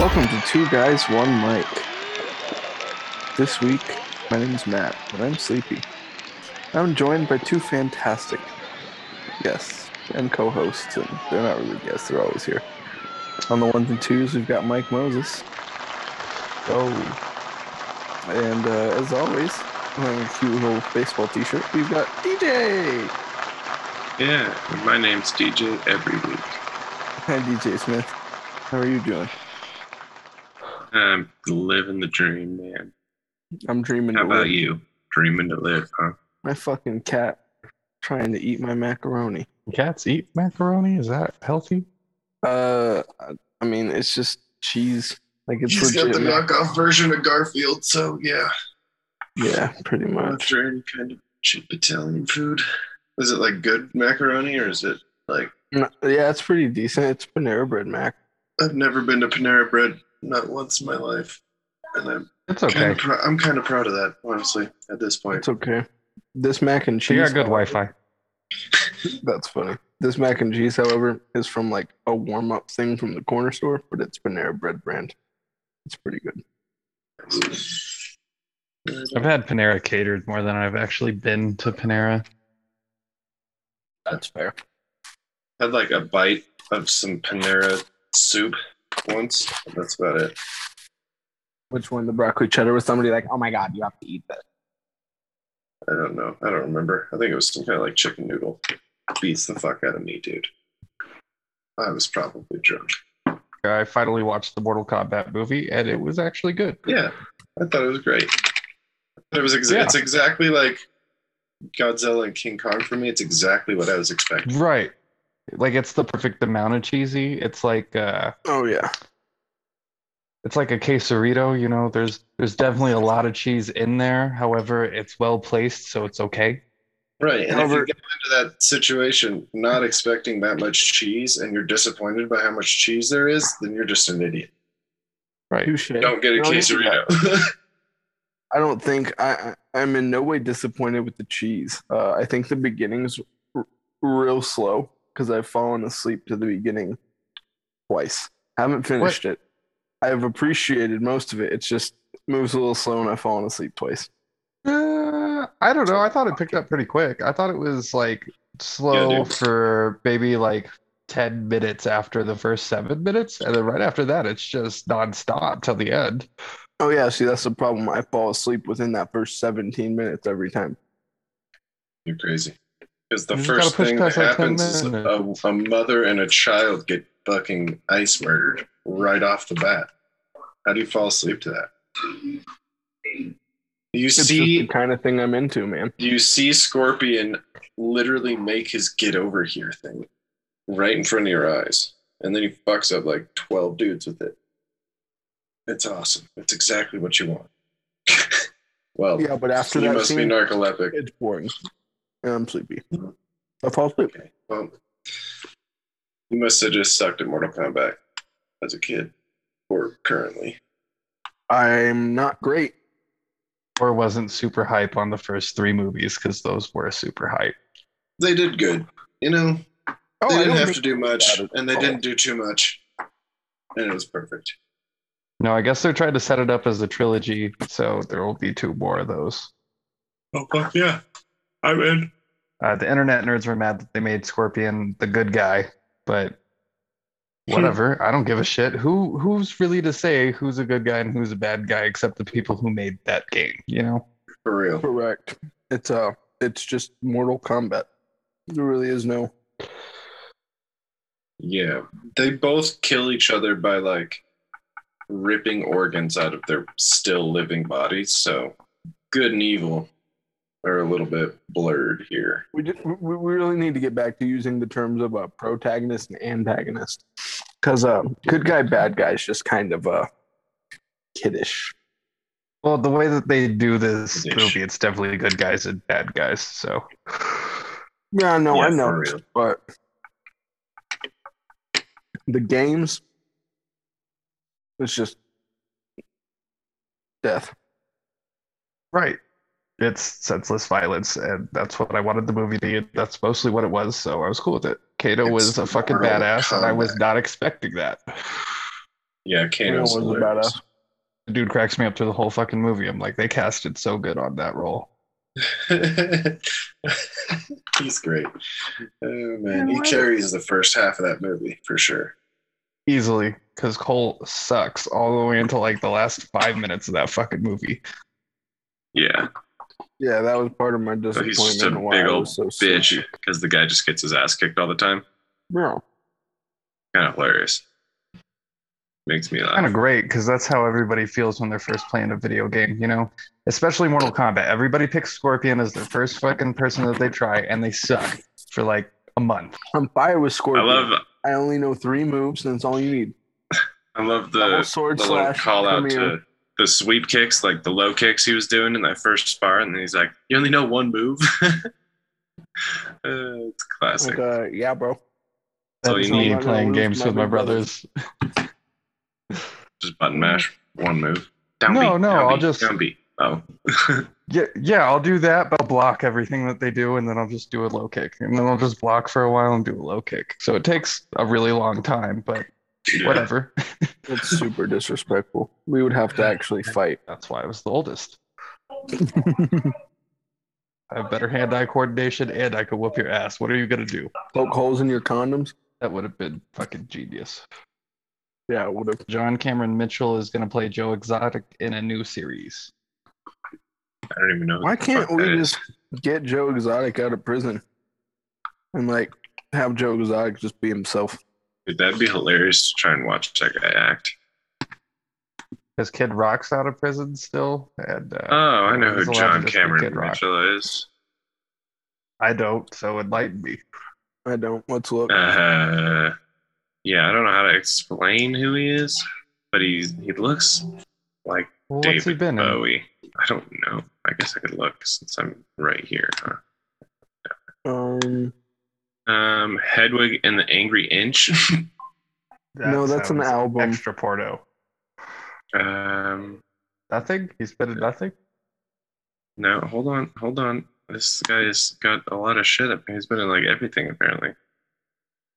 Welcome to Two Guys, One Mic. This week, my name's Matt, but I'm sleepy. I'm joined by two fantastic guests and co-hosts, and they're not really guests, they're always here. On the ones and twos, we've got Mike Moses. Oh. And as always, wearing a cute little baseball t-shirt, we've got DJ! Yeah, my name's DJ every week. Hi, DJ Smith. How are you doing? I'm living the dream, man. I'm dreaming to live. How about you? Dreaming to live, huh? My fucking cat trying to eat my macaroni. Cats eat macaroni? Is that healthy? I mean, it's just cheese. Like, it's he's legit. He's got the knockoff version of Garfield, so yeah. Yeah, pretty much. Any kind of cheap Italian food. Is it like good macaroni, or is it like? No, yeah, it's pretty decent. It's Panera Bread mac. I've never been to Panera Bread. Not once in my life, and I'm kind of proud of that, honestly. At this point, it's okay. This mac and cheese. You got good Wi-Fi. That's funny. This mac and cheese, however, is from like a warm-up thing from the corner store, but it's Panera Bread brand. It's pretty good. I've had Panera catered more than I've actually been to Panera. That's fair. I had like a bite of some Panera soup once, but that's about it. Which one? The broccoli cheddar with somebody like, oh my god, you have to eat that. I don't know. I don't remember. I think it was some kind of like chicken noodle. Beats the fuck out of me, dude. I was probably drunk. I finally watched the Mortal Kombat movie, and it was actually good. Yeah, I thought it was great. It was It's exactly like Godzilla and King Kong for me. It's exactly what I was expecting. Right. Like, it's the perfect amount of cheesy. It's like it's like a quesarito, you know. There's definitely a lot of cheese in there. However, it's well placed, so it's okay. Right, and however, if you go into that situation not expecting that much cheese, and you're disappointed by how much cheese there is, then you're just an idiot. Right. Don't get a quesarito. I don't think I'm in no way disappointed with the cheese. I think the beginning's real slow, because I've fallen asleep to the beginning twice. Haven't finished it. I've appreciated most of it. It just moves a little slow, and I've fallen asleep twice. I don't know. I thought it picked up pretty quick. I thought it was like slow for maybe like 10 minutes after the first 7 minutes. And then right after that, it's just nonstop till the end. Oh, yeah. See, that's the problem. I fall asleep within that first 17 minutes every time. You're crazy. Because the first thing that happens is a mother and a child get fucking ice murdered right off the bat. How do you fall asleep to that? It's just the kind of thing I'm into, man. You see Scorpion literally make his get over here thing right in front of your eyes. And then he fucks up like 12 dudes with it. It's awesome. It's exactly what you want. Well, yeah, but after that must be narcoleptic. It's boring. And I'm sleepy. I fall asleep. Okay. Well, you must have just sucked at Mortal Kombat as a kid, or currently. I'm not great. Or wasn't super hype on the first three movies, because those were super hype. They did good. You know, they didn't have to do much, and they didn't do too much. And it was perfect. No, I guess they're trying to set it up as a trilogy, so there will be two more of those. Oh, fuck yeah. I'm in. The internet nerds were mad that they made Scorpion the good guy, but whatever. I don't give a shit. Who's really to say who's a good guy and who's a bad guy, except the people who made that game, you know? For real. Correct. It's just Mortal Kombat. There really is no. Yeah. They both kill each other by like ripping organs out of their still living bodies, so good and evil are a little bit blurred here. We really need to get back to using the terms of a protagonist and antagonist, because good guy, bad guy is just kind of kiddish. Well, the way that they do this movie, it's definitely good guys and bad guys. So yeah, no, I know, but the games, it's just death, right? It's senseless violence, and that's what I wanted the movie to be. That's mostly what it was, so I was cool with it. Kato was a fucking badass, and I was not expecting that. Yeah, Kano's hilarious. The dude cracks me up through the whole fucking movie. I'm like, they casted so good on that role. He's great. Oh man, he carries the first half of that movie for sure. Easily, because Cole sucks all the way into like the last 5 minutes of that fucking movie. Yeah. Yeah, that was part of my disappointment. He's just a big old bitch because the guy just gets his ass kicked all the time. Bro. Kind of hilarious. Makes me laugh. Kind of great because that's how everybody feels when they're first playing a video game, you know? Especially Mortal Kombat. Everybody picks Scorpion as their first fucking person that they try, and they suck for like a month. I'm fire with Scorpion. I only know 3 moves, and that's all you need. I love the little call out to the sweep kicks, like the low kicks he was doing in that first spar, and then he's like, "You only know 1 move." It's classic. Like, yeah, bro. That's all you need playing games with my brothers. Just button mash 1 move. Down beat. Oh. yeah, I'll do that, but I'll block everything that they do, and then I'll just do a low kick, and then I'll just block for a while and do a low kick. So it takes a really long time, but whatever. It's super disrespectful. We would have to actually fight. That's why I was the oldest. I have better hand-eye coordination, and I could whoop your ass. What are you gonna do? Poke holes in your condoms? That would have been fucking genius. Yeah, it would have. John Cameron Mitchell is gonna play Joe Exotic in a new series. I don't even know. Why can't we just get Joe Exotic out of prison and like have Joe Exotic just be himself? Dude, that'd be hilarious to try and watch that guy act. His Kid Rock's out of prison still. And, I know who John Cameron Mitchell is. I don't, so enlighten me. I don't. Let's look. Yeah, I don't know how to explain who he is, but he looks like David Bowie. I don't know. I guess I could look since I'm right here. Huh? Yeah. Hedwig and the Angry Inch. No, that's an album. Extra Porto. Nothing. He's been in nothing. No, hold on. This guy has got a lot of shit up. He's been in like everything apparently.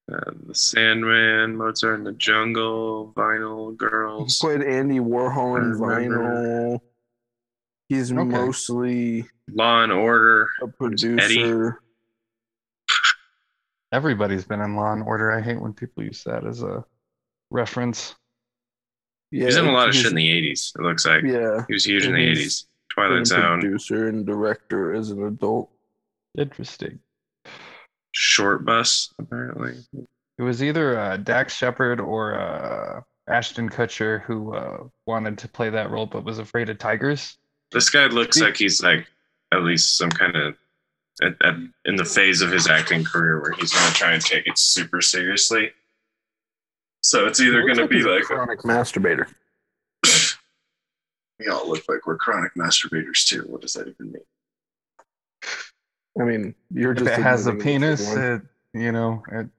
The Sandman, Mozart in the Jungle, Vinyl, Girls. He played Andy Warhol in Vinyl. He's mostly Law and Order. A producer. Everybody's been in Law and Order. I hate when people use that as a reference. Yeah, he's in a lot of shit in the 80s, it looks like. Yeah. He was huge in the 80s. Twilight Zone. Producer and director as an adult. Interesting. Short Bus, apparently. It was either Dax Shepard or Ashton Kutcher who wanted to play that role but was afraid of tigers. This guy looks like he's like at least some kind of in the phase of his acting career where he's going to try and take it super seriously. So it's either going to be like a chronic masturbator. We all look like we're chronic masturbators too. What does that even mean? I mean, if it has a penis, it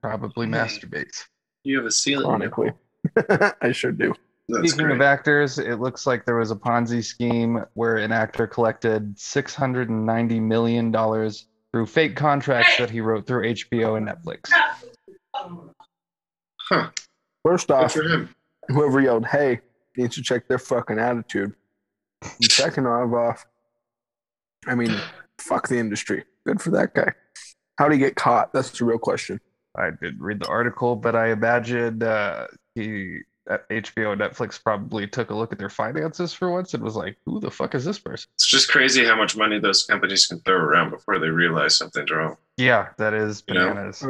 probably masturbates. You have a ceiling. Chronically. I sure do. Speaking of actors, it looks like there was a Ponzi scheme where an actor collected $690 million through fake contracts that he wrote through HBO and Netflix. Huh. First off, whoever yelled, "Hey," needs to check their fucking attitude. And second off, I mean, fuck the industry. Good for that guy. How did he get caught? That's the real question. I didn't read the article, but I imagine HBO and Netflix probably took a look at their finances for once and was like, who the fuck is this person? It's just crazy how much money those companies can throw around before they realize something's wrong. Yeah, that is bananas.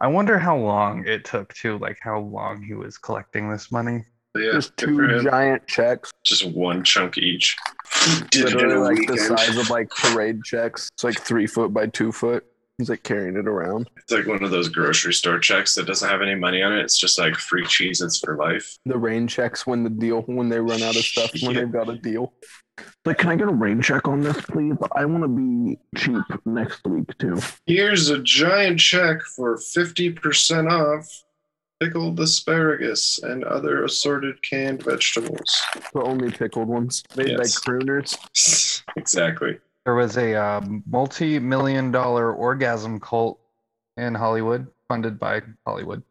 I wonder how long it took, too, like how long he was collecting this money. Yeah, just 2 giant checks. Just one chunk each. Literally like weekend. The size of like parade checks. It's like 3 foot by 2 foot. He's like carrying it around. It's like one of those grocery store checks that doesn't have any money on it. It's just like free cheeses for life. The rain checks when they run out of stuff when they've got a deal. Like, can I get a rain check on this, please? I want to be cheap next week too. Here's a giant check for 50% off. Pickled asparagus and other assorted canned vegetables. But only pickled ones. Made by crooners. Exactly. There was a multi-million dollar orgasm cult in Hollywood, funded by Hollywood,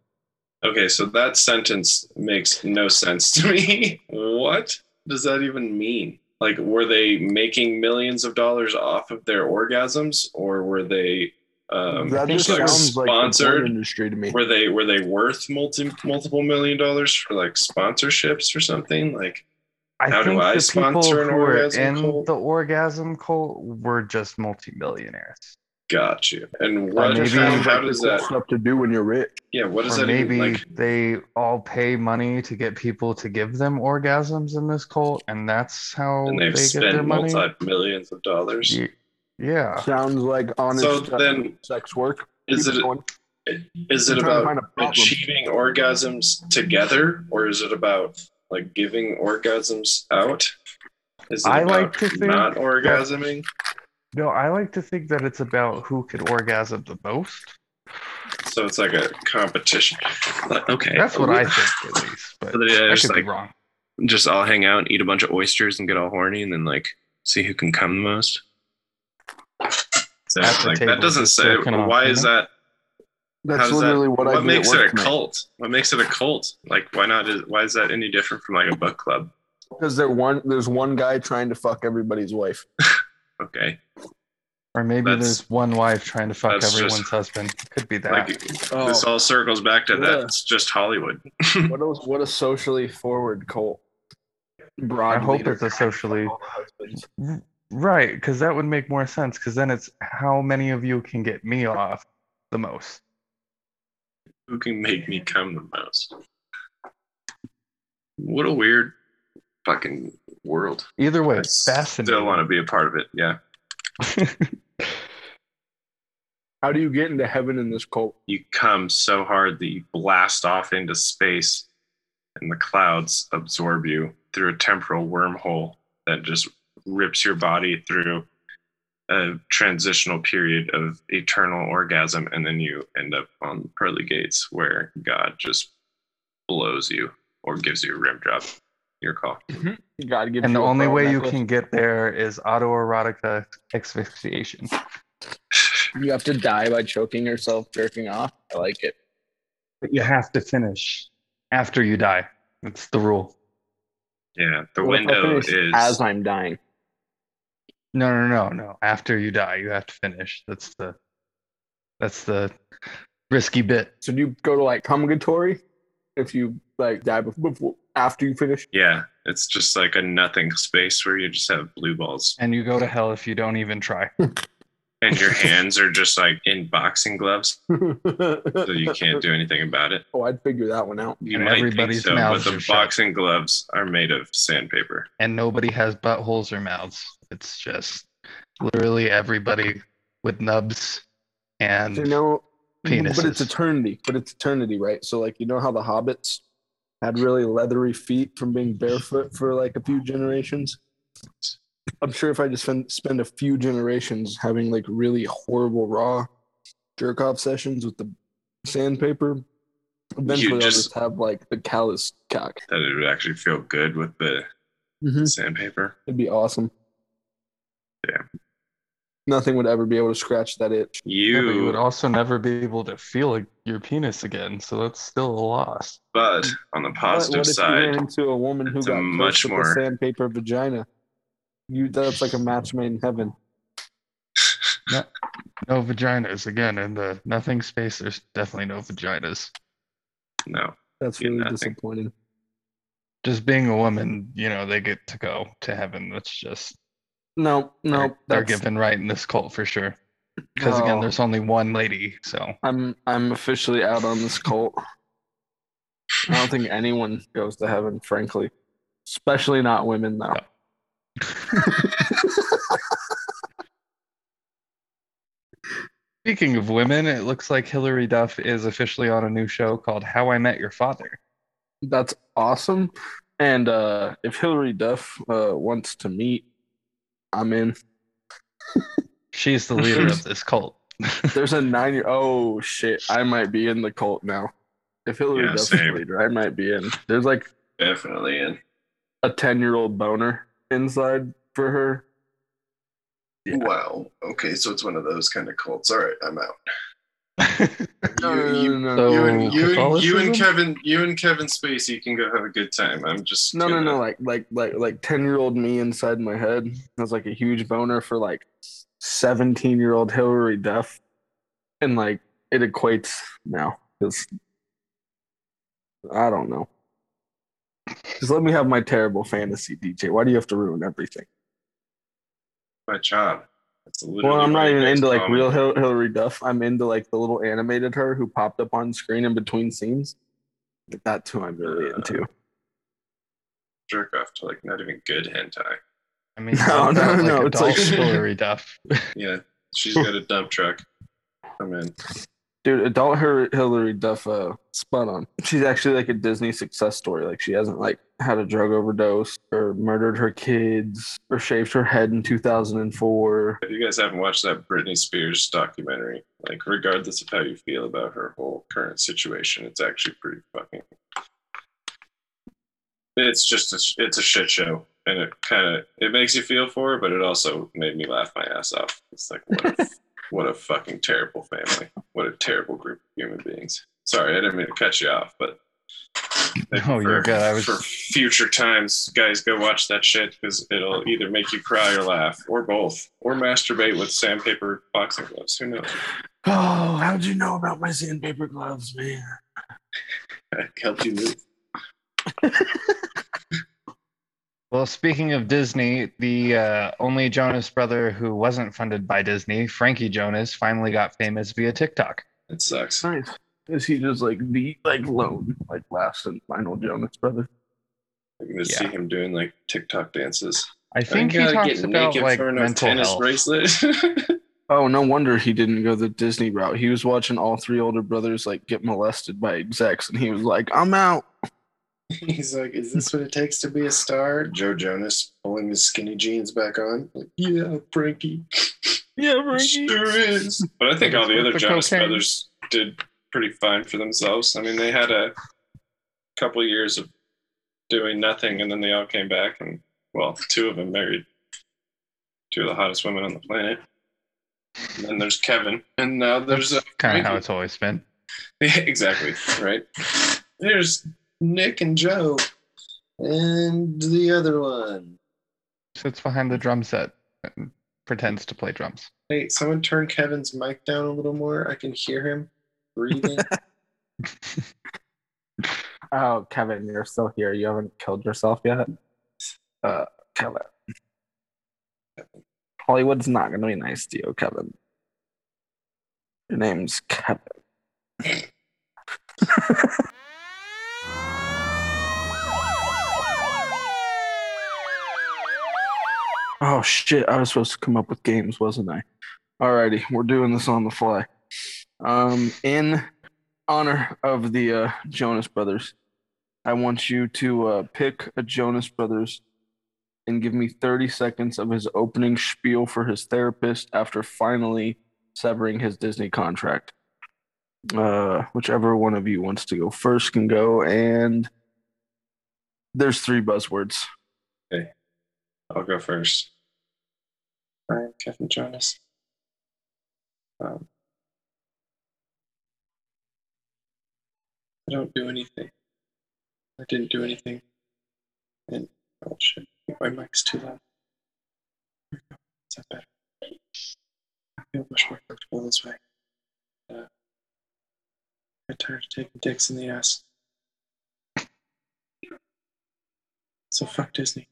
Okay, so that sentence makes no sense to me. What does that even mean? Like, were they making millions of dollars off of their orgasms, or were they that just like sponsored? Like industry to me. Were they worth multiple $1 million for like sponsorships or something? Like, how do I sponsor an orgasm? And the orgasm cult were just multimillionaires. Got you. And what? Maybe how does that stuff to do when you're rich? Yeah. What does that mean? Maybe they all pay money to get people to give them orgasms in this cult, and that's how they get their money. And they've spent multi-millions of dollars. Yeah. Sounds like honest. So then, sex work. Is it about achieving orgasms together, or is it about like giving orgasms out? Is it about not orgasming? No, I like to think that it's about who could orgasm the most. So it's like a competition. Okay. That's what I think, at least. But I could be wrong. Just all hang out and eat a bunch of oysters and get all horny and then, like, see who can come the most. So, like, that doesn't say... Why is that... That's literally what I think. What makes it a cult? What makes it a cult? Like, why not? Why is that any different from, like, a book club? Because there's one guy trying to fuck everybody's wife. Okay. Or maybe there's one wife trying to fuck everyone's husband. It could be that. Like, this all circles back to that. It's just Hollywood. What a socially forward cult. Broad I hope it's a socially... Right, because that would make more sense, because then it's how many of you can get me off the most. Who can make me come the most? What a weird fucking... world. Either way, it's fascinating. Still want to be a part of it. Yeah. How do you get into heaven in this cult? You come so hard that you blast off into space and the clouds absorb you through a temporal wormhole that just rips your body through a transitional period of eternal orgasm, and then you end up on pearly gates where God just blows you or gives you a rim job. Your call. Mm-hmm. You gotta give and the only way you can get there is autoerotic asphyxiation. You have to die by choking yourself, jerking off. I like it. But you have to finish after you die. That's the rule. Yeah, the window is... As I'm dying. No. After you die, you have to finish. That's the risky bit. So do you go to, like, Comgatory if you, like, die before... After you finish? Yeah, it's just like a nothing space where you just have blue balls. And you go to hell if you don't even try. And your hands are just like in boxing gloves. So you can't do anything about it. Oh, I'd figure that one out. You and might everybody's think so, mouths but the boxing shut. Gloves are made of sandpaper. And nobody has buttholes or mouths. It's just literally everybody with nubs and penises. But it's eternity, right? So, like, you know how the hobbits... had really leathery feet from being barefoot for like a few generations. I'm sure if I just spend a few generations having like really horrible raw jerk-off sessions with the sandpaper, eventually I'll just have like the callous cock. That it would actually feel good with the sandpaper. It'd be awesome. Yeah. Nothing would ever be able to scratch that itch. You would also never be able to feel your penis again, so that's still a loss. But on the positive side, you ran into a woman who got much more with a sandpaper vagina. That's like a match made in heaven. No vaginas again in the nothing space. There's definitely no vaginas. No, that's really disappointing. Just being a woman, they get to go to heaven. That's just. No, they're given right in this cult for sure. Because again, there's only one lady, so I'm officially out on this cult. I don't think anyone goes to heaven, frankly. Especially not women, though. No. Speaking of women, it looks like Hilary Duff is officially on a new show called How I Met Your Father. That's awesome. And if Hilary Duff wants to meet, I'm in. She's the leader of this cult. There's a 9-year... Oh, shit. I might be in the cult now. If Hillary Duff's the leader, I might be in. There's like... Definitely in. A 10-year-old boner inside for her. Yeah. Wow. Okay, so it's one of those kind of cults. All right, I'm out. You and Kevin Spacey can go have a good time. I'm just like 10-year-old me inside my head. I was like a huge boner for like 17-year-old Hillary Duff, and like it equates now because I don't know. Just let me have my terrible fantasy, DJ. Why do you have to ruin everything? My job. Well, I'm not even into like real Hillary Duff. I'm into like the little animated her who popped up on screen in between scenes. That's who I'm really into. Jerk off to like not even good hentai. I mean, no. It's like Hillary Duff. Yeah, she's got a dump truck. I'm in. Dude, adult Hillary Duff spot on. She's actually like a Disney success story. Like she hasn't like had a drug overdose or murdered her kids or shaved her head in 2004. If you guys haven't watched that Britney Spears documentary, like regardless of how you feel about her whole current situation, it's actually pretty fucking... It's a shit show. And it makes you feel for her, but it also made me laugh my ass off. It's like, what a what a fucking terrible family. What a terrible group of human beings. Sorry, I didn't mean to cut you off, but you're good. For future times, guys, go watch that shit because it'll either make you cry or laugh or both or masturbate with sandpaper boxing gloves. Who knows? Oh, how'd you know about my sandpaper gloves, man? I helped you move. Well, speaking of Disney, the only Jonas brother who wasn't funded by Disney, Frankie Jonas, finally got famous via TikTok. It sucks. Nice. Is he just like the lone, last and final Jonas brother? I can just see him doing like TikTok dances. I think he talks about like mental health. Oh, no wonder he didn't go the Disney route. He was watching all three older brothers like get molested by execs, and he was like, "I'm out." He's like, is this what it takes to be a star? Joe Jonas pulling his skinny jeans back on. Like, yeah, Frankie. Yeah, Frankie. Sure is. But I think all the other Jonas brothers did pretty fine for themselves. I mean, they had a couple years of doing nothing, and then they all came back. And, well, two of them married two of the hottest women on the planet. And then there's Kevin. And now there's... kind of how it's always been. Yeah, exactly, right? There's... Nick and Joe, and the other one sits behind the drum set and pretends to play drums. Hey, someone turn Kevin's mic down a little more. I can hear him breathing. Oh, Kevin, you're still here. You haven't killed yourself yet? Kevin. Hollywood's not going to be nice to you, Kevin. Your name's Kevin. Oh, shit. I was supposed to come up with games, wasn't I? Alrighty. We're doing this on the fly. In honor of the Jonas Brothers, I want you to pick a Jonas Brothers and give me 30 seconds of his opening spiel for his therapist after finally severing his Disney contract. Whichever one of you wants to go first can go, and there's 3 buzzwords. Okay. I'll go first. I'm Kevin Jonas. I don't do anything. I didn't do anything. And oh shit, my mic's too loud. Is that better? I feel much more comfortable this way. I'm tired of taking dicks in the ass. So fuck Disney.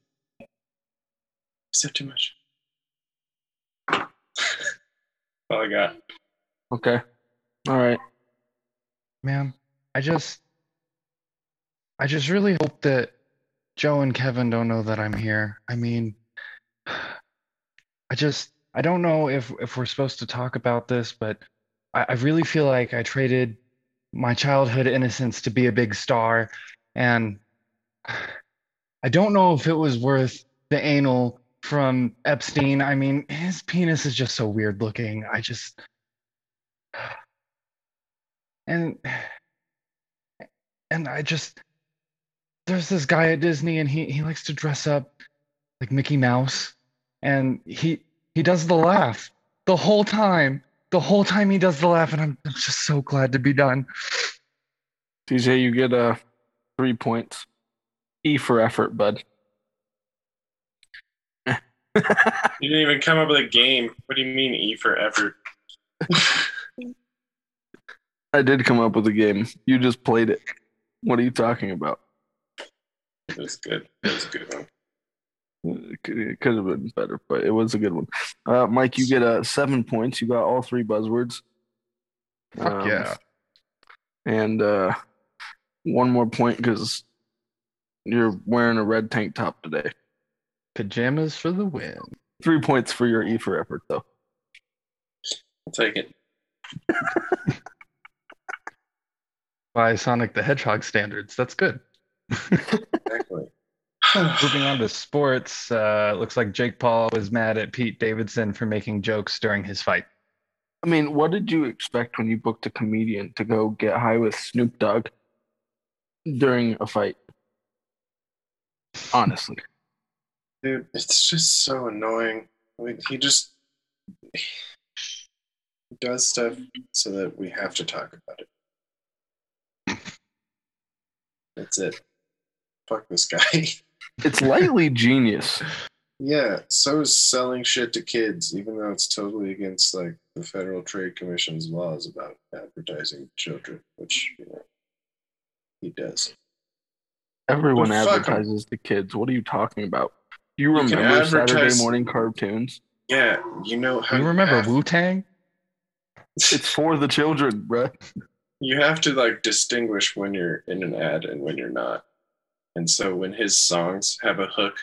Said too much. All I got. Okay. All right. Man, I just really hope that Joe and Kevin don't know that I'm here. I mean, I don't know if we're supposed to talk about this, but I really feel like I traded my childhood innocence to be a big star, and I don't know if it was worth the anal from Epstein. I mean, his penis is just so weird looking. I just there's this guy at Disney, and he likes to dress up like Mickey Mouse, and he does the laugh the whole time, the whole time he does the laugh, and I'm just so glad to be done. TJ, you get 3 points. E for effort, bud. You didn't even come up with a game. What do you mean E for effort? I did come up with a game. You just played it. What are you talking about? That's good. That's a good one. It could have been better, but it was a good one. Mike, you get 7 points. You got all three buzzwords. Fuck yeah. And one more point because you're wearing a red tank top today. Pajamas for the win. 3 points for your E for effort, though. I'll take it. By Sonic the Hedgehog standards, that's good. Exactly. Moving on to sports, looks like Jake Paul was mad at Pete Davidson for making jokes during his fight. I mean, what did you expect when you booked a comedian to go get high with Snoop Dogg during a fight? Honestly. Dude, it's just so annoying. I mean, he just does stuff so that we have to talk about it. That's it. Fuck this guy. It's lightly genius. Yeah, so is selling shit to kids, even though it's totally against like the Federal Trade Commission's laws about advertising to children, which you know, he does. Everyone advertises to kids. What are you talking about? You remember Saturday morning cartoons? Yeah, you know how. You remember Wu-Tang? It's for the children, bruh. You have to like distinguish when you're in an ad and when you're not. And so when his songs have a hook,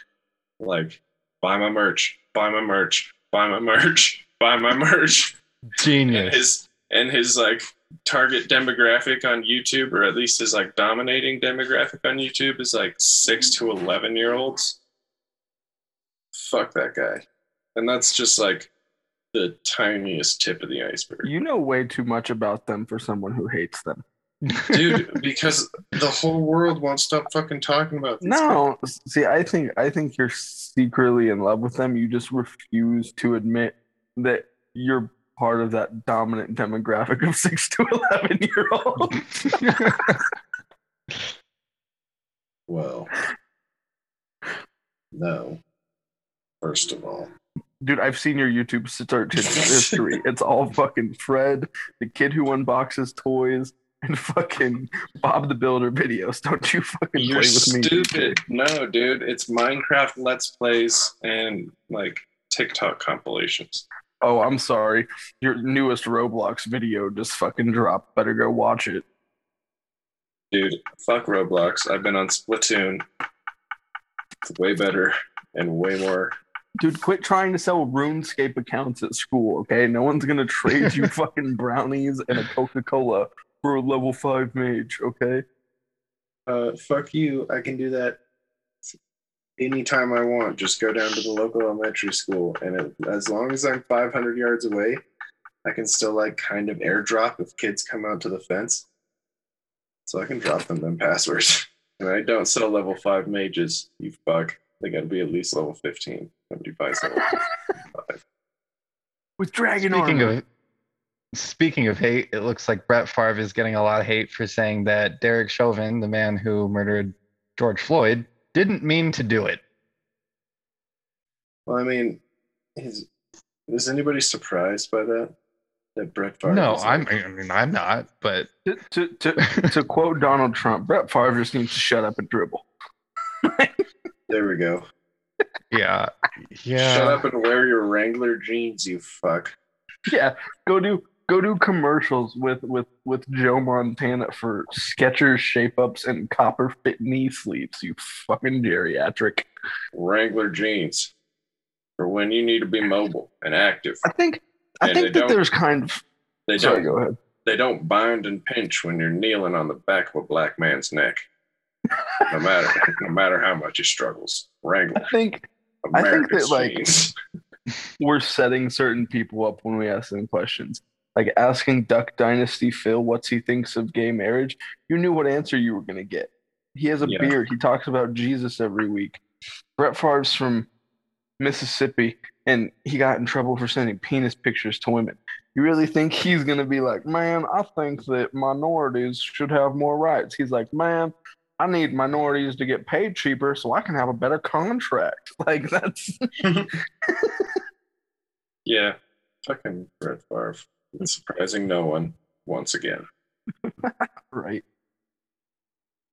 like, buy my merch, buy my merch, buy my merch, buy my merch. Genius. And his like, target demographic on YouTube, or at least his, like, dominating demographic on YouTube is, like, 6 to 11-year-olds. Fuck that guy. And that's just, like, the tiniest tip of the iceberg. You know way too much about them for someone who hates them. Dude, because the whole world won't stop fucking talking about this. No, guys. See, I think you're secretly in love with them. You just refuse to admit that you're part of that dominant demographic of 6 to 11-year-olds. Well, no. First of all. Dude, I've seen your YouTube search history. It's all fucking Fred, the kid who unboxes toys. And fucking Bob the Builder videos. Don't you fucking play with me. You're stupid. No, dude. It's Minecraft Let's Plays and, like, TikTok compilations. Oh, I'm sorry. Your newest Roblox video just fucking dropped. Better go watch it. Dude, fuck Roblox. I've been on Splatoon. It's way better and way more. Dude, quit trying to sell RuneScape accounts at school, okay? No one's gonna trade you fucking brownies and a Coca-Cola. A level 5 mage, okay? Fuck you. I can do that anytime I want. Just go down to the local elementary school, and as long as I'm 500 yards away, I can still, like, kind of airdrop if kids come out to the fence. So I can drop them passwords. And I don't sell level 5 mages, you fuck. They gotta be at least level 15. Nobody buys level 5. With dragon armor. Speaking of hate, it looks like Brett Favre is getting a lot of hate for saying that Derek Chauvin, the man who murdered George Floyd, didn't mean to do it. Well, I mean, is anybody surprised by that? That Brett Favre? No, I'm not. But to quote Donald Trump, Brett Favre just needs to shut up and dribble. There we go. Yeah. Shut up and wear your Wrangler jeans, you fuck. Yeah, go do commercials with Joe Montana for Skechers shape-ups and copper fit knee sleeves, you fucking geriatric. Wrangler jeans for when you need to be mobile and active. I think that there's kind of... Sorry, go ahead. They don't bind and pinch when you're kneeling on the back of a black man's neck. No matter how much he struggles. Wrangler. I think that jeans. Like... We're setting certain people up when we ask them questions. Like asking Duck Dynasty Phil what he thinks of gay marriage, you knew what answer you were going to get. He has a beard. He talks about Jesus every week. Brett Favre's from Mississippi, and he got in trouble for sending penis pictures to women. You really think he's going to be like, man, I think that minorities should have more rights? He's like, man, I need minorities to get paid cheaper so I can have a better contract. Like, that's... Yeah. Fucking Brett Favre. It's surprising no one, once again. Right.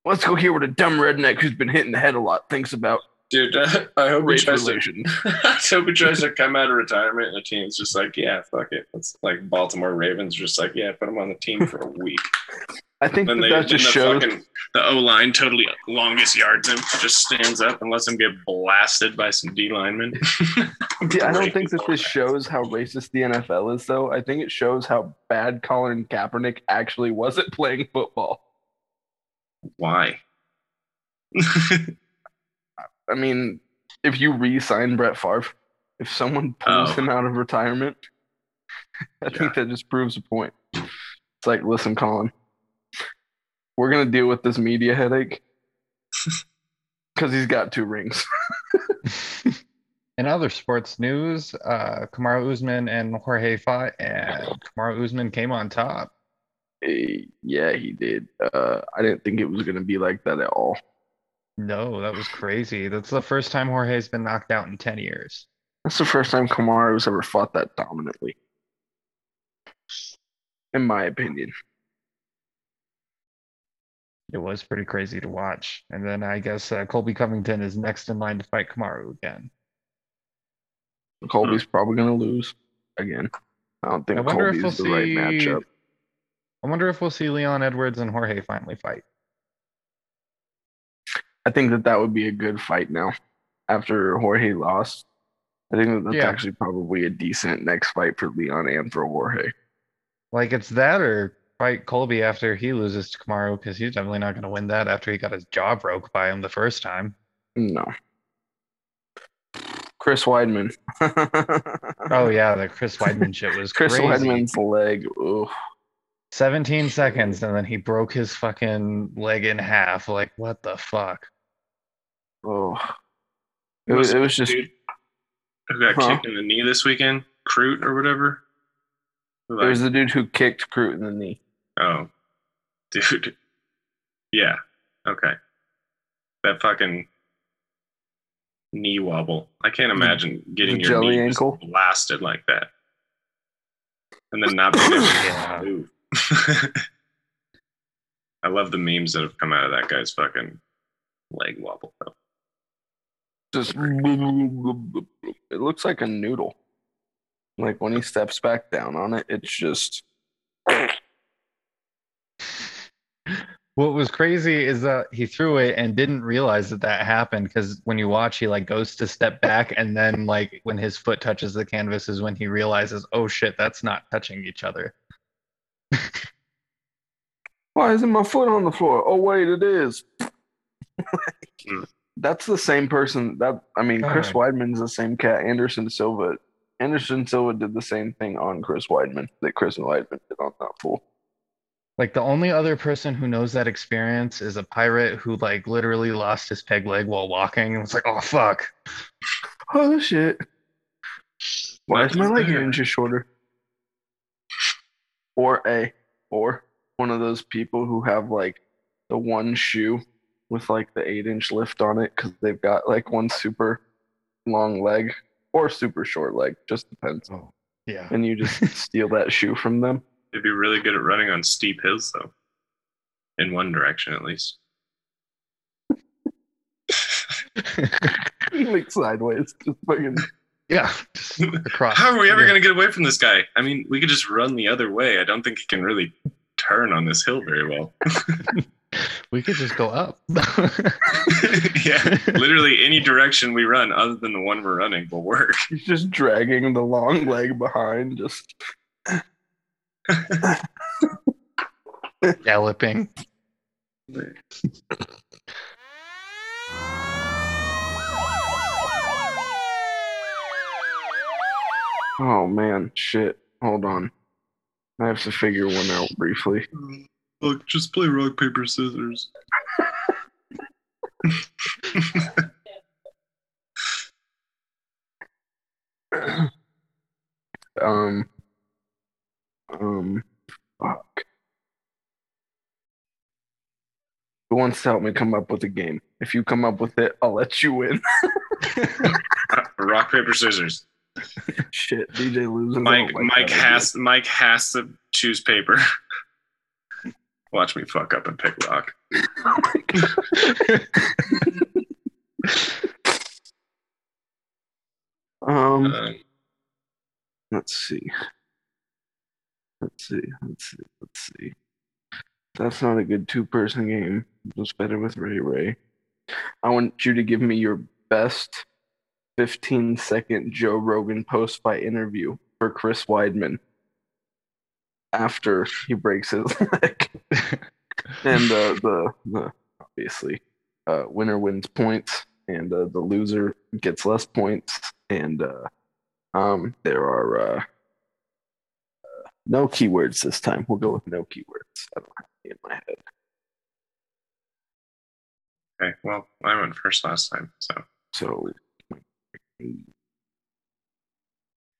Let's go hear what a dumb redneck who's been hit in the head a lot thinks about. Dude, I hope he tries to, I hope he tries to come out of retirement and the team's just like, yeah, fuck it. It's like Baltimore Ravens just like, yeah, put him on the team for a week. I think that just shows the O-line, totally longest yards him, just stands up and lets him get blasted by some D-linemen. Yeah, I don't think that this shows how racist the NFL is, though. I think it shows how bad Colin Kaepernick actually was at playing football. Why? I mean, if you re-sign Brett Favre, if someone pulls him out of retirement, I think that just proves a point. It's like, listen, Colin, we're going to deal with this media headache because he's got two rings. In other sports news, Kamaru Usman and Jorge fought, and Kamaru Usman came on top. Yeah, he did. I didn't think it was going to be like that at all. No, that was crazy. That's the first time Jorge's been knocked out in 10 years. That's the first time Kamaru's ever fought that dominantly, in my opinion. It was pretty crazy to watch. And then I guess Colby Covington is next in line to fight Kamaru again. Colby's probably going to lose again. I don't think Colby's the right matchup. I wonder if we'll see Leon Edwards and Jorge finally fight. I think that would be a good fight now. After Jorge lost, I think that's actually probably a decent next fight for Leon and for Jorge. Like, it's that or fight Colby after he loses to Kamaru, because he's definitely not going to win that after he got his jaw broke by him the first time. No. Chris Weidman. Oh, yeah, the Chris Weidman shit was Chris crazy. Chris Weidman's leg, oof. 17 seconds, and then he broke his fucking leg in half. Like, what the fuck? Oh. It was just... Dude who got kicked in the knee this weekend? Crute or whatever? Like, it was the dude who kicked Crute in the knee. Oh. Dude. Yeah. Okay. That fucking knee wobble. I can't imagine getting your jelly knee ankle blasted like that. And then not being able to move. I love the memes that have come out of that guy's fucking leg wobble. Though. Just it looks like a noodle. Like when he steps back down on it, it's just. What was crazy is that he threw it and didn't realize that happened, because when you watch, he like goes to step back, and then like when his foot touches the canvas is when he realizes, oh shit, that's not touching each other. Why isn't my foot on the floor? Oh wait, it is. That's the same person. Chris Weidman's the same cat. Anderson Silva did the same thing on Chris Weidman that Chris Weidman did on that fool. Like, the only other person who knows that experience is a pirate who like literally lost his peg leg while walking and was like, oh fuck, oh shit, why is my leg an inch shorter? Or one of those people who have like the one shoe with like the 8-inch lift on it because they've got like one super long leg or super short leg, just depends. Oh, yeah. And you just steal that shoe from them. They'd be really good at running on steep hills, though. In one direction, at least. Like sideways, just fucking. Yeah. Just across. How are we ever going to get away from this guy? I mean, we could just run the other way. I don't think he can really turn on this hill very well. We could just go up. Yeah, literally any direction we run other than the one we're running will work. He's just dragging the long leg behind, just... Galloping. Oh man, shit. Hold on. I have to figure one out briefly. Look, just play rock, paper, scissors. Who wants to help me come up with a game? If you come up with it, I'll let you win. Rock, paper, scissors. Shit, DJ loses. Mike has to choose paper. Watch me fuck up and pick rock. Oh my God. Let's see. That's not a good two-person game. It was better with Ray. I want you to give me your best 15-second Joe Rogan post-fight interview for Chris Weidman after he breaks his leg. And obviously, winner wins points, and the loser gets less points. And there are no keywords this time. We'll go with no keywords. I don't have any in my head. Okay, well, I went first last time, so.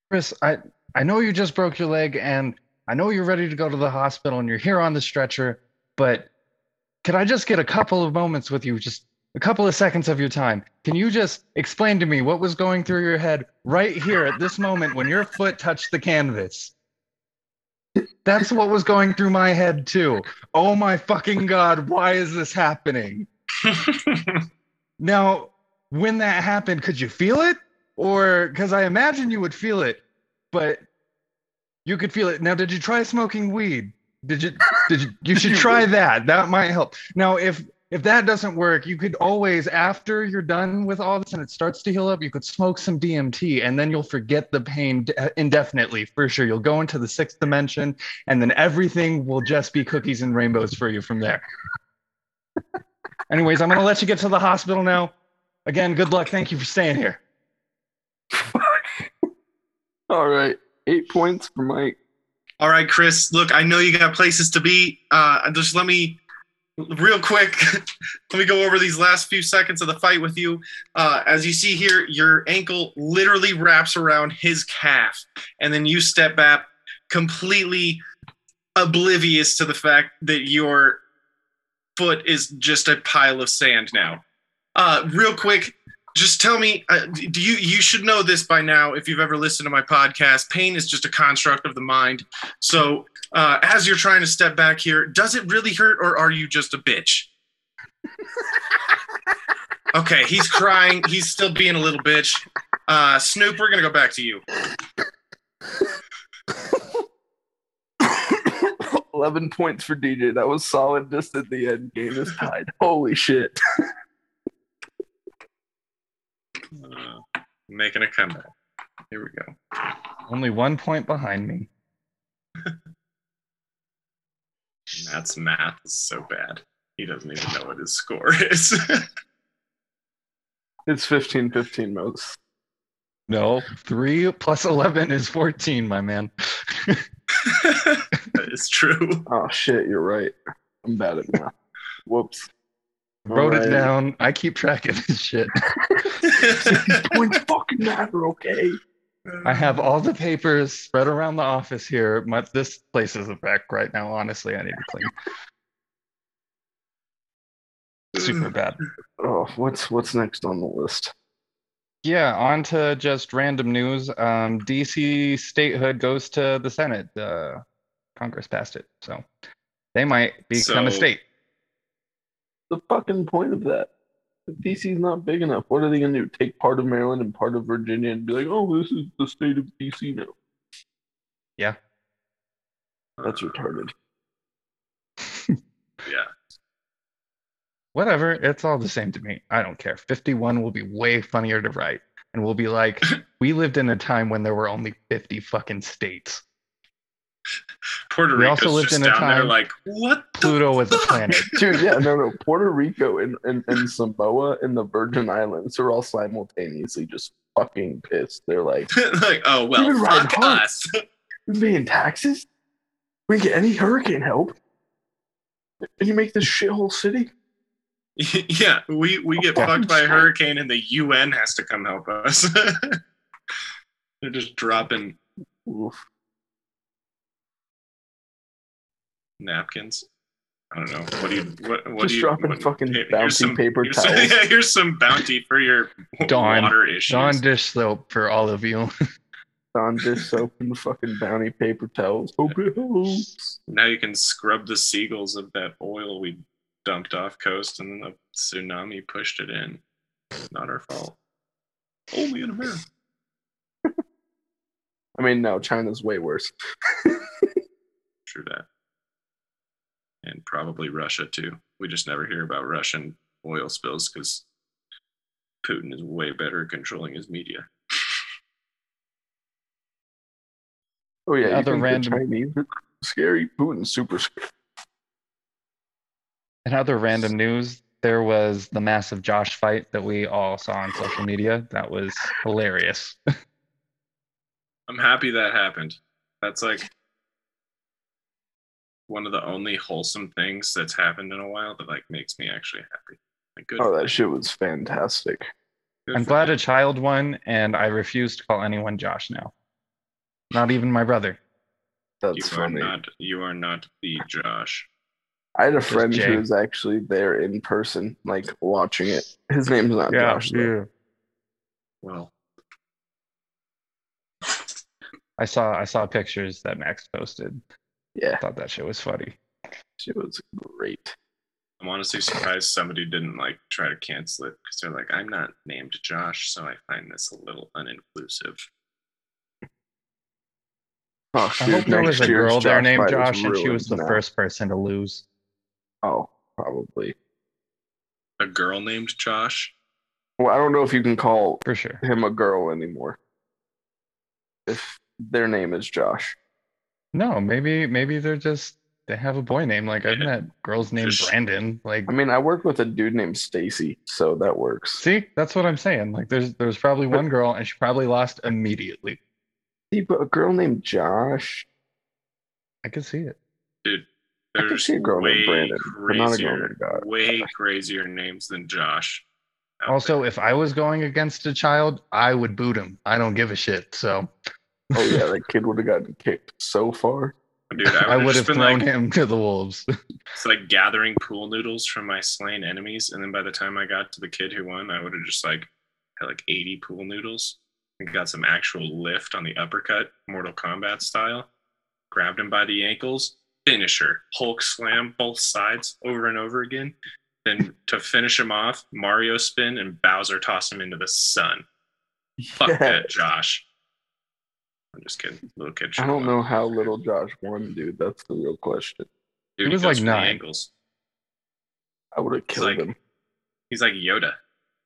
Chris, I know you just broke your leg, and I know you're ready to go to the hospital, and you're here on the stretcher, but can I just get a couple of moments with you, just a couple of seconds of your time? Can you just explain to me what was going through your head right here at this moment when your foot touched the canvas? That's what was going through my head, too. Oh, my fucking God, why is this happening? Now, when that happened, could you feel it? Or, because I imagine you would feel it, but you could feel it. Now, did you try smoking weed? You should try that. That might help. Now, if that doesn't work, you could always, after you're done with all this and it starts to heal up, you could smoke some DMT, and then you'll forget the pain indefinitely, for sure. You'll go into the sixth dimension, and then everything will just be cookies and rainbows for you from there. Anyways, I'm going to let you get to the hospital now. Again, good luck. Thank you for staying here. All right. 8 points for Mike. All right, Chris. Look, I know you got places to be. Just let me... Real quick, let me go over these last few seconds of the fight with you. As you see here, your ankle literally wraps around his calf, and then you step back completely oblivious to the fact that your foot is just a pile of sand now. Real quick, just tell me, do you should know this by now if you've ever listened to my podcast. Pain is just a construct of the mind. So... as you're trying to step back here, does it really hurt, or are you just a bitch? Okay, he's crying. He's still being a little bitch. Snoop, we're going to go back to you. 11 points for DJ. That was solid just at the end. Game is tied. Holy shit. Making a comeback. Here we go. Only 1 point behind me. Matt's math is so bad. He doesn't even know what his score is. It's 15-15, most. No, 3 plus 11 is 14, my man. That is true. Oh, shit, you're right. I'm bad at math. Whoops. Wrote it down. I keep track of this shit. These points fucking matter, okay? I have all the papers spread around the office here. This place is a wreck right now. Honestly, I need to clean. Super bad. Oh, what's next on the list? Yeah, on to just random news. DC statehood goes to the Senate. Congress passed it, so they might become a state. The fucking point of that. If DC's not big enough, what are they going to do? Take part of Maryland and part of Virginia and be like, oh, this is the state of DC now. Yeah. That's retarded. Yeah. Whatever. It's all the same to me. I don't care. 51 will be way funnier to write. And we'll be like, we lived in a time when there were only 50 fucking states. Puerto Rico's also lived just in a time there, like, what Pluto was a planet. Dude, yeah, no. Puerto Rico and Samoa and the Virgin Islands are all simultaneously just fucking pissed. They're like, like, oh, well, fuck us. We're paying taxes? We can get any hurricane help? Can you make this shithole city? Yeah, we get fucked by a hurricane and the UN has to come help us. They're just dropping... Oof. Napkins. I don't know. What do you? What just do you, dropping what, fucking bounty some, paper towels. Here's some bounty for your water issues. Dawn dish soap for all of you. Dawn dish soap and fucking bounty paper towels. Now you can scrub the seagulls of that oil we dumped off coast, and then the tsunami pushed it in. Not our fault. Only in America. I mean, no, China's way worse. True that. And probably Russia, too. We just never hear about Russian oil spills because Putin is way better at controlling his media. Oh, yeah. Other random Chinese are scary. Putin's super scary. In other random news, there was the massive Josh fight that we all saw on social media. That was hilarious. I'm happy that happened. That's like one of the only wholesome things that's happened in a while that like makes me actually happy. Like, good. Oh, that shit was fantastic. Good. I'm glad a child won, and I refuse to call anyone Josh now. Not even my brother. That's funny. You are not the Josh. I had a friend who was actually there in person, like watching it. His name's not Josh. Yeah. Well, I saw pictures that Max posted. Yeah. I thought that shit was funny. Shit was great. I'm honestly surprised somebody didn't like try to cancel it because they're like, I'm not named Josh, so I find this a little uninclusive. Oh, I hope there was a girl there named Josh and she was the first person to lose. Oh, probably. A girl named Josh? Well, I don't know if you can call him a girl anymore. If their name is Josh. No, maybe they have a boy name. Like, I've met girls named Brandon. Like, I mean, I work with a dude named Stacy, so that works. See, that's what I'm saying. Like, there's probably one girl, and she probably lost immediately. See, but a girl named Josh, I can see it. Dude, there's I can see a girl named Brandon, but not a girl named Josh. Way crazier names than Josh. Also, if I was going against a child, I would boot him. I don't give a shit. So. Oh, yeah, that kid would have gotten kicked so far. Dude, I would have thrown him to the wolves. It's like gathering pool noodles from my slain enemies, and then by the time I got to the kid who won, I would have just had 80 pool noodles and got some actual lift on the uppercut, Mortal Kombat style, grabbed him by the ankles, finisher, Hulk slam both sides over and over again, then to finish him off, Mario spin and Bowser toss him into the sun. Yes. Fuck that, Josh. I'm just kidding. Little kid. I don't know how little Josh won, dude. That's the real question. Dude, he was like 9 angles. I would have killed him. He's like Yoda.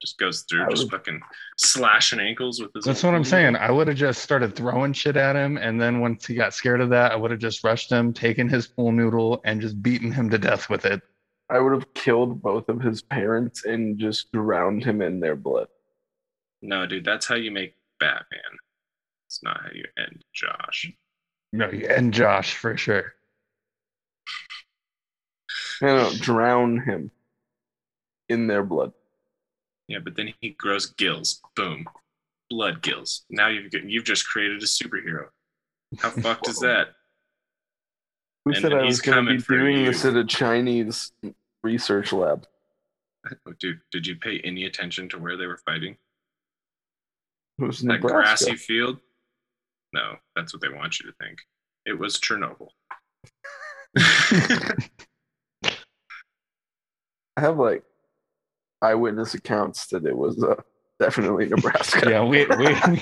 Just goes through, just fucking slashing ankles with his. That's what I'm saying. I would have just started throwing shit at him, and then once he got scared of that, I would have just rushed him, taken his pool noodle, and just beaten him to death with it. I would have killed both of his parents and just drowned him in their blood. No, dude, that's how you make Batman. It's not how you end Josh. No, you end Josh for sure. No, drown him in their blood. Yeah, but then he grows gills. Boom. Blood gills. Now you've just created a superhero. How fucked is that? Who said I was going to be doing this at a Chinese research lab? Oh, dude, did you pay any attention to where they were fighting? It was that grassy field? No, that's what they want you to think. It was Chernobyl. I have eyewitness accounts that it was definitely Nebraska. Yeah, we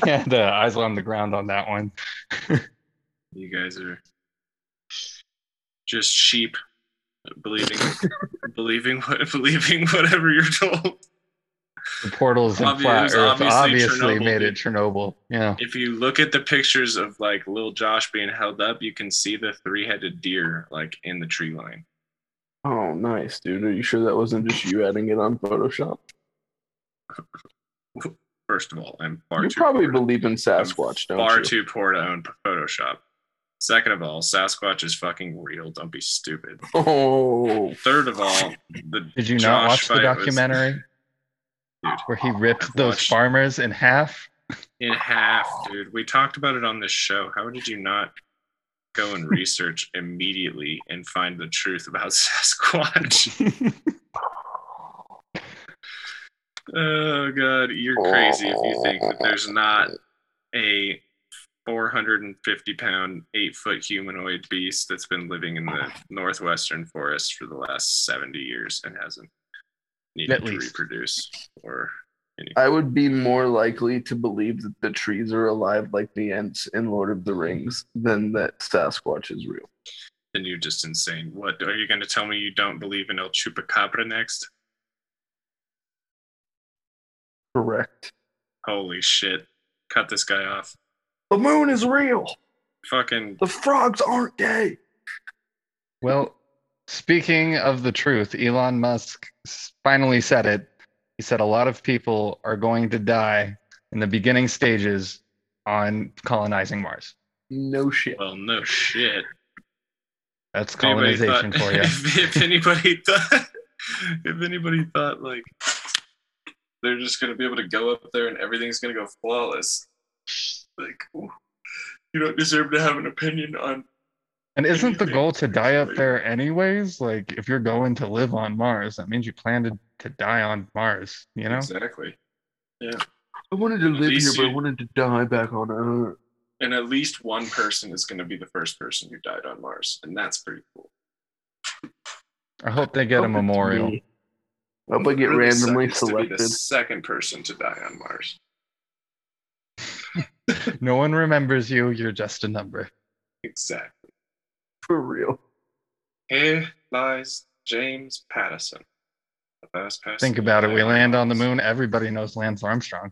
had eyes on the ground on that one. You guys are just sheep, believing whatever you're told. The portals and flat Earth obviously made it Chernobyl. Yeah. If you look at the pictures of little Josh being held up, you can see the 3-headed deer in the tree line. Oh, nice, dude. Are you sure that wasn't just you adding it on Photoshop? First of all, I'm far too poor. You probably believe in Sasquatch, don't you? Far too poor to own Photoshop. Second of all, Sasquatch is fucking real. Don't be stupid. Oh. Third of all, did you not watch the documentary? Dude, where he ripped those farmers in half? In half, dude. We talked about it on this show. How did you not go and research immediately and find the truth about Sasquatch. Oh, God, you're crazy if you think that there's not a 450-pound, 8-foot humanoid beast that's been living in the northwestern forest for the last 70 years and hasn't needed to reproduce or anything. I would be more likely to believe that the trees are alive like the Ents in Lord of the Rings than that Sasquatch is real. Then you're just insane. What, are you going to tell me you don't believe in El Chupacabra next? Correct. Holy shit. Cut this guy off. The moon is real. Fucking. The frogs aren't gay. Well, speaking of the truth, Elon Musk finally said it. He said a lot of people are going to die in the beginning stages on colonizing Mars. No shit. Well, no shit. That's colonization for you. If anybody thought, like, they're just going to be able to go up there and everything's going to go flawless. Like, you don't deserve to have an opinion on. And isn't the goal to die up there anyways? Like, if you're going to live on Mars, that means you plan to die on Mars, you know? Exactly. Yeah. I wanted to live here, but I wanted to die back on Earth. And at least one person is going to be the first person who died on Mars. And that's pretty cool. I hope they get a memorial. I hope I get randomly selected. The second person to die on Mars. No one remembers you. You're just a number. Exactly. For real. Here lies James Patterson. Think about it. We land on the moon. Everybody knows Lance Armstrong.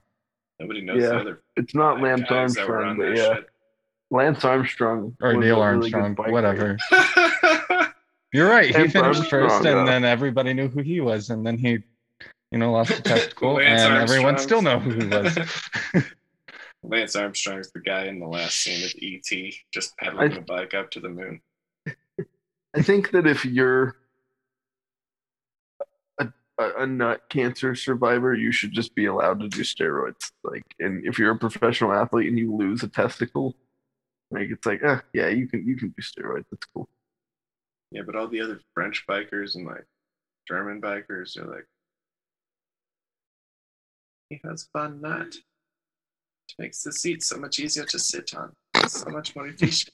Nobody knows the other. It's not Lance Armstrong, but yeah. Shit. Lance Armstrong. Or Neil Armstrong. Really whatever. You're right. He finished Armstrong, first, and then everybody knew who he was. And then he, lost the testicle, and Armstrong. Everyone still know who he was. Lance Armstrong's the guy in the last scene of E.T. just pedaling a bike up to the moon. I think that if you're a nut cancer survivor, you should just be allowed to do steroids. Like, and if you're a professional athlete and you lose a testicle, like it's like, yeah, you can do steroids. That's cool. Yeah, but all the other French bikers and like German bikers are like, he has fun nut. It makes the seat so much easier to sit on. It's so much more efficient.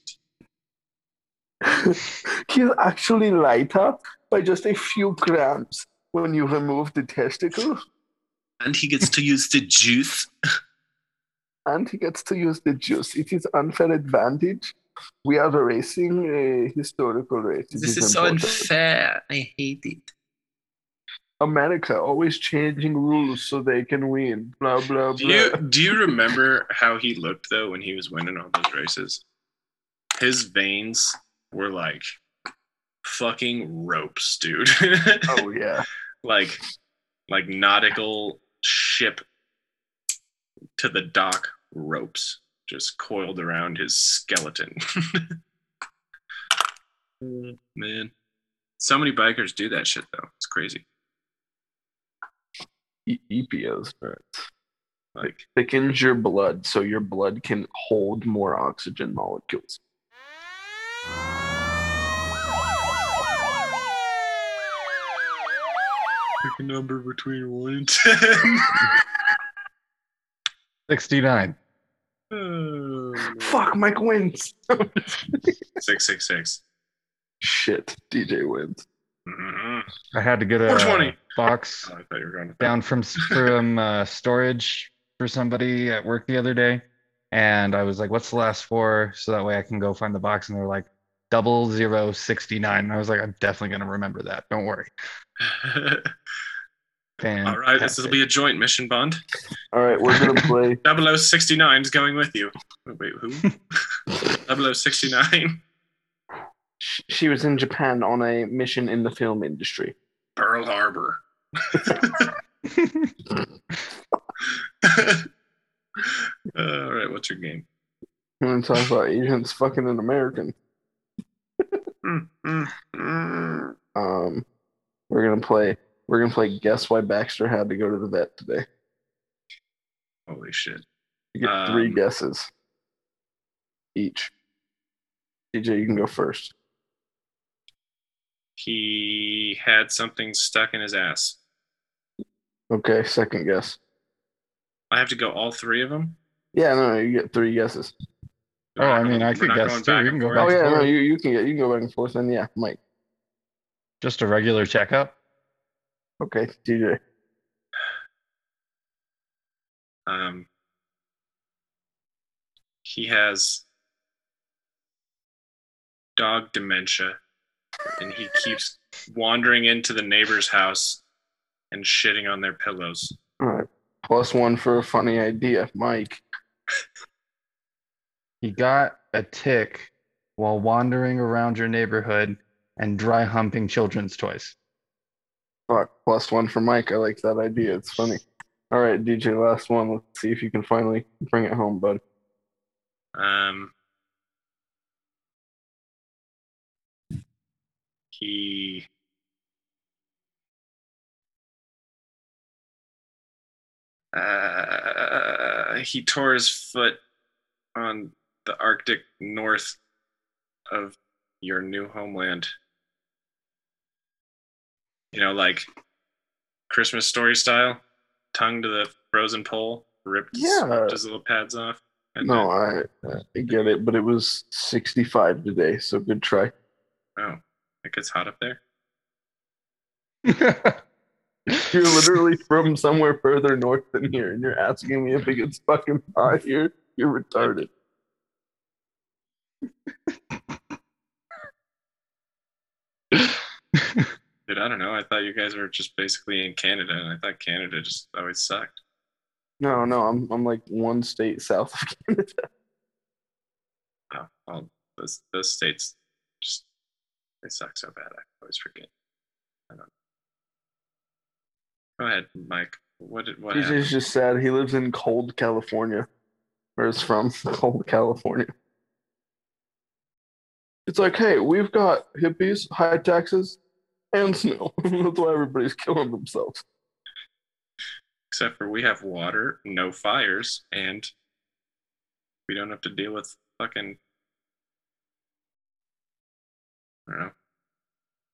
He's actually lighter by just a few grams when you remove the testicle. And he gets to use the juice. It is unfair advantage. We are racing a historical race. This is so unfair. I hate it. America always changing rules so they can win. Blah, blah, blah. Do you remember how he looked, though, when he was winning all those races? His veins were like fucking ropes, dude. Oh, yeah. Like nautical ship to the dock ropes just coiled around his skeleton. Man. So many bikers do that shit, though. It's crazy. EPO starts. Like, thickens your blood so your blood can hold more oxygen molecules. Pick a number between 1 and 10. 69. Oh, fuck, Mike wins. 666. Shit, DJ wins. Mm-hmm. I had to get a box down from storage for somebody at work the other day, and I was like, "What's the last four?" So that way I can go find the box. And they're like, 0069. And I was like, "I'm definitely gonna remember that. Don't worry." All right, this will be a joint mission, Bond. All right, we're gonna play. 0069 is going with you. Wait, who? 0069. She was in Japan on a mission in the film industry. Pearl Harbor. All right, what's your game? I'm going to talk about agents fucking an American. We're gonna play. Guess why Baxter had to go to the vet today. Holy shit! You get three guesses each. DJ, you can go first. He had something stuck in his ass. Okay, second guess. I have to go all three of them? Yeah, no, you get three guesses. Oh, I mean, I could guess too. You can go back and forth. Oh, yeah, no, you can go back and forth. And yeah, Mike. Just a regular checkup? Okay, DJ. He has dog dementia, and he keeps wandering into the neighbor's house and shitting on their pillows. All right. Plus one for a funny idea, Mike. He got a tick while wandering around your neighborhood and dry humping children's toys. Fuck, plus one for Mike. I like that idea. It's funny. All right, DJ, last one. Let's see if you can finally bring it home, bud. He tore his foot on the Arctic north of your new homeland. You know, like Christmas Story style, tongue to the frozen pole, ripped his little pads off. No, I get it, but it was 65 today, so good try. Oh, it gets hot up there. You're literally from somewhere further north than here, and you're asking me if it gets fucking hot here? You're retarded. Dude, I don't know. I thought you guys were just basically in Canada, and I thought Canada just always sucked. No, I'm like one state south of Canada. Oh, well, those states just, they suck so bad. I always forget. I don't know. Go ahead, Mike. What happened? He's just sad. He lives in cold California. Where he's from, cold California. It's like, hey, we've got hippies, high taxes, and snow. That's why everybody's killing themselves. Except for we have water, no fires, and we don't have to deal with fucking, I don't know,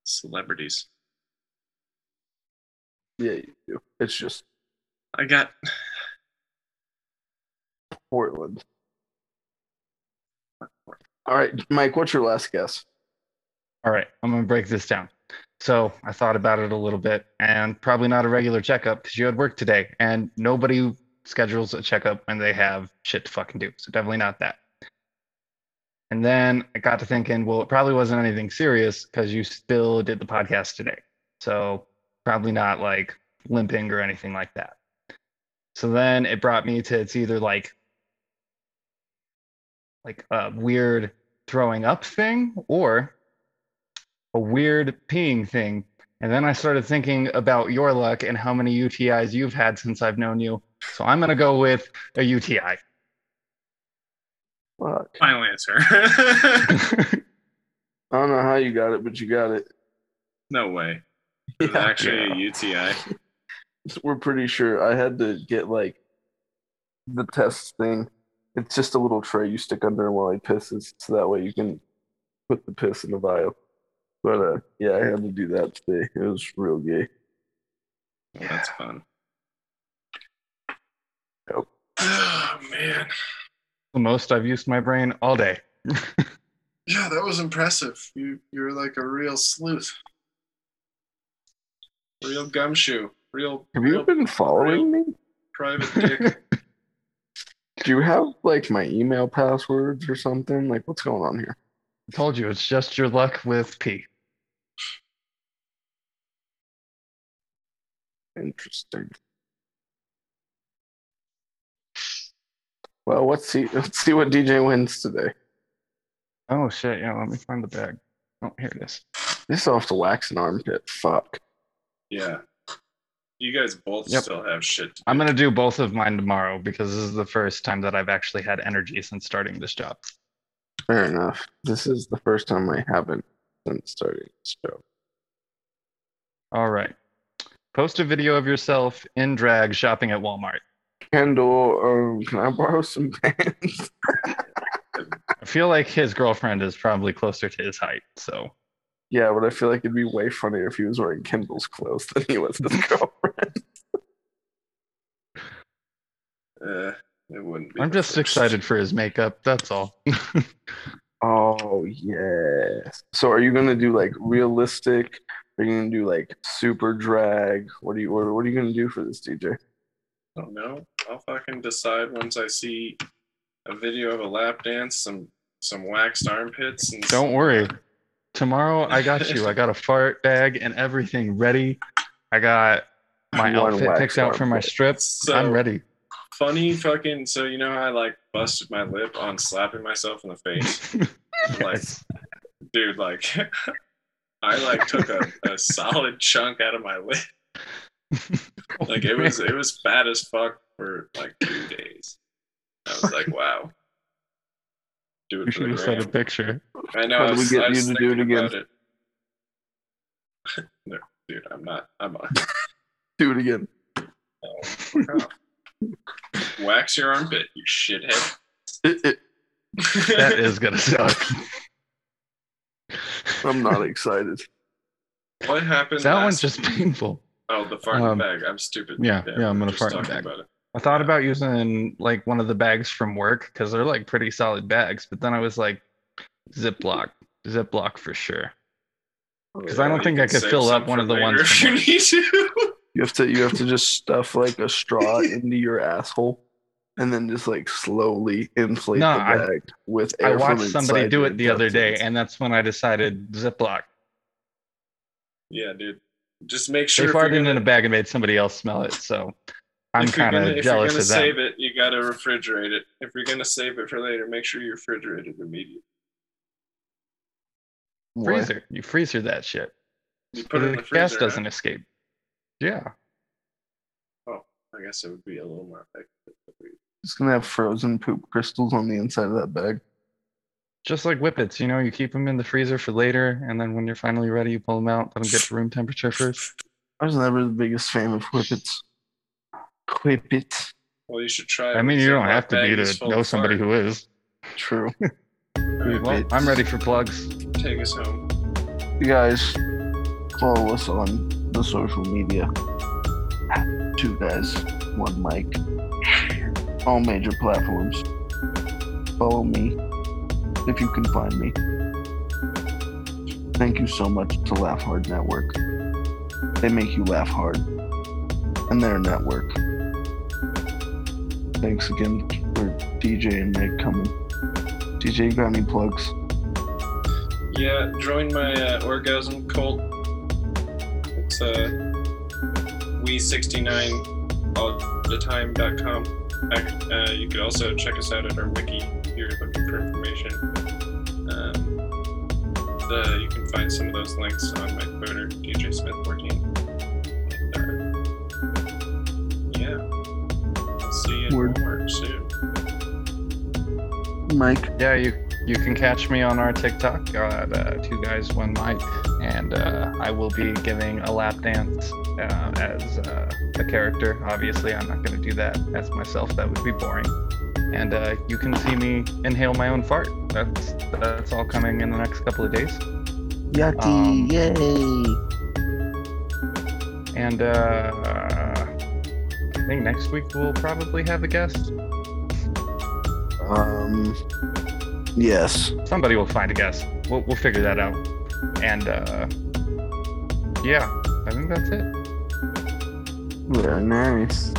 celebrities. Yeah, you do. It's just... I got... Portland. All right, Mike, what's your last guess? All right, I'm going to break this down. So I thought about it a little bit, and probably not a regular checkup because you had work today, and nobody schedules a checkup when they have shit to fucking do. So definitely not that. And then I got to thinking, well, it probably wasn't anything serious because you still did the podcast today. So probably not like limping or anything like that. So then it brought me to, it's either like a weird throwing up thing or a weird peeing thing. And then I started thinking about your luck and how many UTIs you've had since I've known you. So I'm going to go with a UTI. Fuck. Final answer. I don't know how you got it, but you got it. No way. It was actually a UTI. We're pretty sure. I had to get like the test thing. It's just a little tray you stick under while he pisses. So that way you can put the piss in the vial. But, yeah, I had to do that today. It was real gay. Yeah. That's fun. Yep. Oh, man. The most I've used my brain all day. Yeah, that was impressive. You were like a real sleuth. Real gumshoe. Have you been following me? Private dick. Do you have, like, my email passwords or something? Like, what's going on here? I told you, it's just your luck with P. Interesting. Well, let's see what DJ wins today. Oh shit! Yeah, let me find the bag. Oh, here it is. This off the wax and armpit. Fuck. Yeah. You guys both still have shit to do. I'm gonna do both of mine tomorrow because this is the first time that I've actually had energy since starting this job. Fair enough. This is the first time I haven't since starting this show. All right. Post a video of yourself in drag shopping at Walmart. Kendall, can I borrow some pants? feel like his girlfriend is probably closer to his height, so. Yeah, but I feel like it'd be way funnier if he was wearing Kendall's clothes than he was his girlfriend. It wouldn't be. I'm just excited for his makeup, that's all. Oh, yeah. So are you going to do, like, realistic? Are you going to do, like, super drag? What are you going to do for this, DJ? I don't know. I'll fucking decide once I see a video of a lap dance, some waxed armpits. And don't worry. Tomorrow, I got you. I got a fart bag and everything ready. I got my outfit picked out for my strips. So I'm ready. Funny fucking... So, you know how I, like, busted my lip on slapping myself in the face? Yes. Like, dude, like... I, like, took a solid chunk out of my lip. Like, it was bad as fuck for, like, 2 days. I was like, wow. Do it. You should have sent a picture. I know. How do we get you to do it again? No, dude, I'm not. Do it again. Oh, fuck off. Wax your armpit, you shithead. That is gonna suck. I'm not excited. What happened? That one's just painful. Oh, the farting bag. I'm stupid. Yeah, I'm gonna fart in the bag. I thought about using like one of the bags from work because they're like pretty solid bags, but then I was like, Ziploc for sure. Because I don't think I could fill up one of the ones. If you need to. You have to just stuff like a straw into your asshole. And then just like slowly inflate the bag with air. I watched somebody do it the other day, and that's when I decided Ziploc. Yeah, dude. Just make sure. They farted in a bag and made somebody else smell it, so I'm kind of jealous of that. If you're going to save it, you got to refrigerate it. If you're going to save it for later, make sure you refrigerate it immediately. Freezer. You freezer that shit. You put it in the freezer. Gas doesn't escape. Yeah. Oh, I guess it would be a little more effective. It's going to have frozen poop crystals on the inside of that bag. Just like Whippets, you know, you keep them in the freezer for later, and then when you're finally ready, you pull them out, let them get to room temperature first. I was never the biggest fan of Whippets. Whippets. Well, you should try it. I mean, you don't have to be to know somebody who is. True. Right, well, I'm ready for plugs. Take us home. You guys, follow us on the social media. Two guys, one mic. All major platforms. Follow me if you can find me. Thank you so much to Laugh Hard Network. They make you laugh hard, and their network. Thanks again for DJ and Nick coming. DJ, you got any plugs? Yeah, join my orgasm cult. It's we69allthetime.com. You could also check us out at our wiki if you're looking for information. You can find some of those links on my Twitter, DJSmith14. Yeah. I'll see you in Walmart soon. Mike. Yeah, you can catch me on our TikTok at 2 Guys 1 Mic, and I will be giving a lap dance as a character. Obviously, I'm not going to do that as myself. That would be boring. And you can see me inhale my own fart. That's all coming in the next couple of days. Yucky, yay! And I think next week we'll probably have a guest. Yes. Somebody will find a guest. We'll figure that out. And, yeah, I think that's it. Very nice.